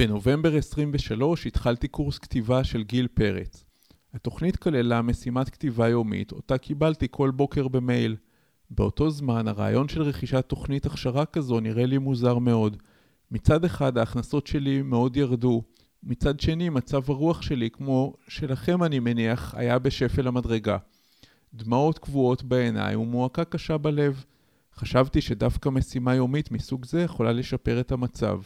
בנובמבר 23 התחלתי קורס כתיבה של גיל פרץ. התוכנית כללה משימת כתיבה יומית, אותה קיבלתי כל בוקר במייל. באותו זמן, הרעיון של רכישת תוכנית הכשרה כזו נראה לי מוזר מאוד. מצד אחד, ההכנסות שלי מאוד ירדו. מצד שני, מצב הרוח שלי, כמו שלכם אני מניח, היה בשפל המדרגה. דמעות קבועות בעיניי ומועקה קשה בלב. חשבתי שדווקא משימה יומית מסוג זה יכולה לשפר את המצב.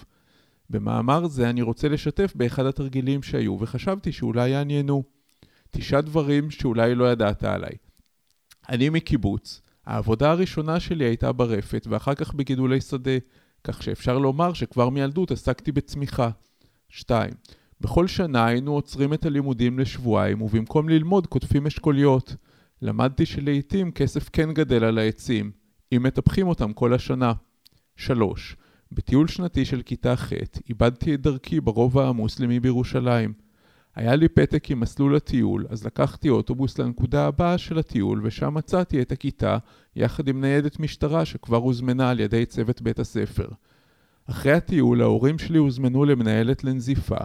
במאמר זה אני רוצה לשתף באחד התרגילים שהיו, וחשבתי שאולי יעניינו. 9 דברים שאולי לא ידעת עליי. אני מקיבוץ. העבודה הראשונה שלי הייתה ברפת, ואחר כך בגידולי שדה, כך שאפשר לומר שכבר מילדות עסקתי בצמיחה. 2. בכל שנה היינו עוצרים את הלימודים לשבועיים, ובמקום ללמוד כותפים אשכוליות. למדתי שלעיתים כסף כן גדל על העצים, אם מטפחים אותם כל השנה. 3. בטיול שנתי של כיתה ח' איבדתי את דרכי ברובע המוסלמי בירושלים. היה לי פתק עם מסלול הטיול, אז לקחתי אוטובוס לנקודה הבאה של הטיול, ושם מצאתי את הכיתה יחד עם ניידת משטרה שכבר הוזמנה על ידי צוות בית הספר. אחרי הטיול ההורים שלי הוזמנו למנהלת לנזיפה,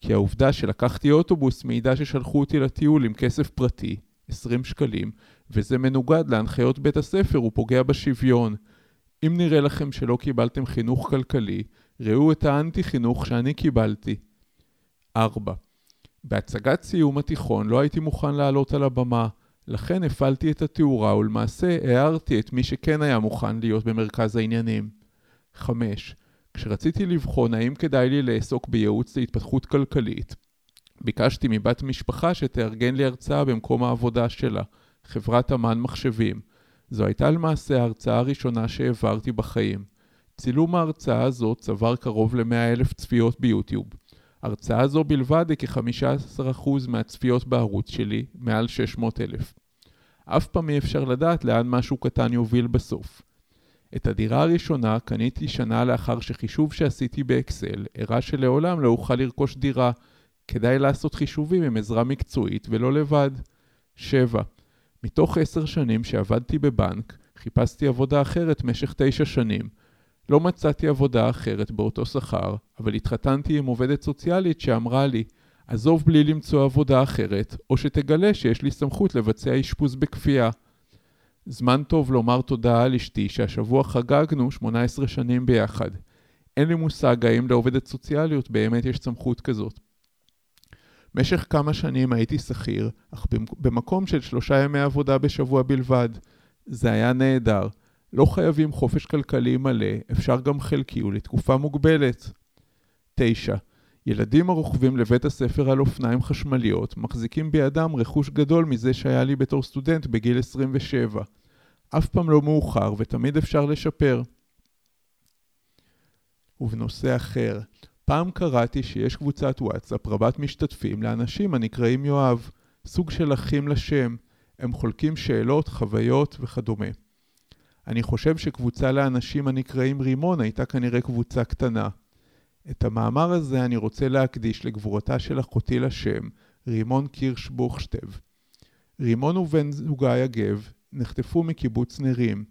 כי העובדה שלקחתי אוטובוס מעידה ששלחו אותי לטיול עם כסף פרטי, 20 שקלים, וזה מנוגד להנחיות בית הספר ופוגע בשוויון. אם נראה לכם שלא קיבלתם חינוך כלכלי, ראו את האנטי חינוך שאני קיבלתי. 4. בהצגת סיום התיכון לא הייתי מוכן לעלות על הבמה, לכן הפעלתי את התאורה ולמעשה הערתי את מי שכן היה מוכן להיות במרכז העניינים. 5. כשרציתי לבחון האם כדאי לי לעסוק בייעוץ להתפתחות כלכלית, ביקשתי מבת משפחה שתארגן לי הרצאה במקום העבודה שלה, חברת אמן מחשבים. זו הייתה למעשה ההרצאה הראשונה שהעברתי בחיים. צילום ההרצאה הזאת צבר קרוב ל100,000 צפיות ביוטיוב. הרצאה זו בלבד היא כ-15% מהצפיות בערוץ שלי, מעל 600,000. אף פעם אי אפשר לדעת לאן משהו קטן יוביל בסוף. את הדירה הראשונה קניתי שנה לאחר שחישוב שעשיתי באקסל, הראה שלעולם לא אוכל לרכוש דירה. כדאי לעשות חישובים עם עזרה מקצועית ולא לבד. 7. מתוך 10 שנים שעבדתי בבנק, חיפשתי עבודה אחרת משך 9 שנים. לא מצאתי עבודה אחרת באותו שכר, אבל התחתנתי עם עובדת סוציאלית שאמרה לי, עזוב בלי למצוא עבודה אחרת, או שתגלה שיש לי סמכות לבצע אישפוז בכפייה. זמן טוב לומר תודה על אשתי שהשבוע חגגנו 18 שנים ביחד. אין לי מושג האם לעובדת סוציאליות באמת יש סמכות כזאת. משך כמה שנים הייתי שכיר, אך במקום של 3 ימי עבודה בשבוע בלבד. זה היה נהדר. לא חייבים חופש כלכלי מלא, אפשר גם חלקי ולתקופה מוגבלת. 9. ילדים הרוכבים לבית הספר על אופניים חשמליות, מחזיקים בידם רכוש גדול מזה שהיה לי בתור סטודנט בגיל 27. אף פעם לא מאוחר ותמיד אפשר לשפר. ובנושא אחר, פעם קראתי שיש קבוצת וואטסאפ רבת משתתפים לאנשים הנקראים יואב, סוג של אחים לשם. הם חולקים שאלות, חוויות וכדומה. אני חושב שקבוצה לאנשים הנקראים רימון הייתה כנראה קבוצה קטנה. את המאמר הזה אני רוצה להקדיש לגבורתה של אחותי לשם, רימון קירשבוים שטרית. רימון ובן זוגה יגב נחטפו מקיבוץ נרים.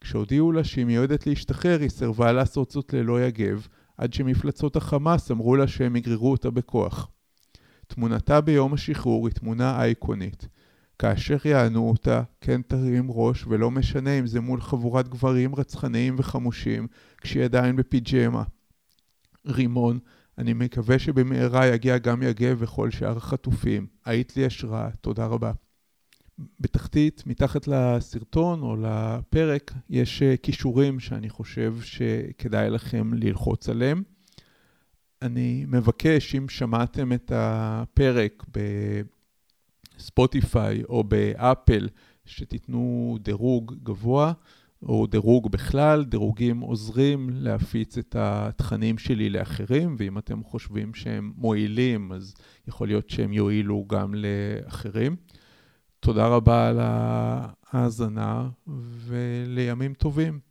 כשהודיעו לה שהיא מיועדת להשתחרר, היא סרבה לעשות זאת ללא יגב, עד שמפלצות החמאס אמרו לה שהם יגררו אותה בכוח. תמונתה ביום השחרור היא תמונה אייקונית. כאשר יענו אותה, כן תרים ראש, ולא משנה אם זה מול חבורת גברים רצחניים וחמושים, כשהיא עדיין בפיג'מה. רימון, אני מקווה שבמהרה יגיע גם יגב וכל שאר החטופים. היית לי השראה, תודה רבה. בתחתית, מתחת לסרטון או לפרק, יש קישורים שאני חושב שכדאי לכם ללחוץ עליהם. אני מבקש, אם שמעתם את הפרק בספוטיפיי או באפל, שתיתנו דירוג גבוה או דירוג בכלל. דירוגים עוזרים להפיץ את התכנים שלי לאחרים, ואם אתם חושבים שהם מועילים, אז יכול להיות שהם יועילו גם לאחרים. תודה רבה על ההאזנה ולימים טובים.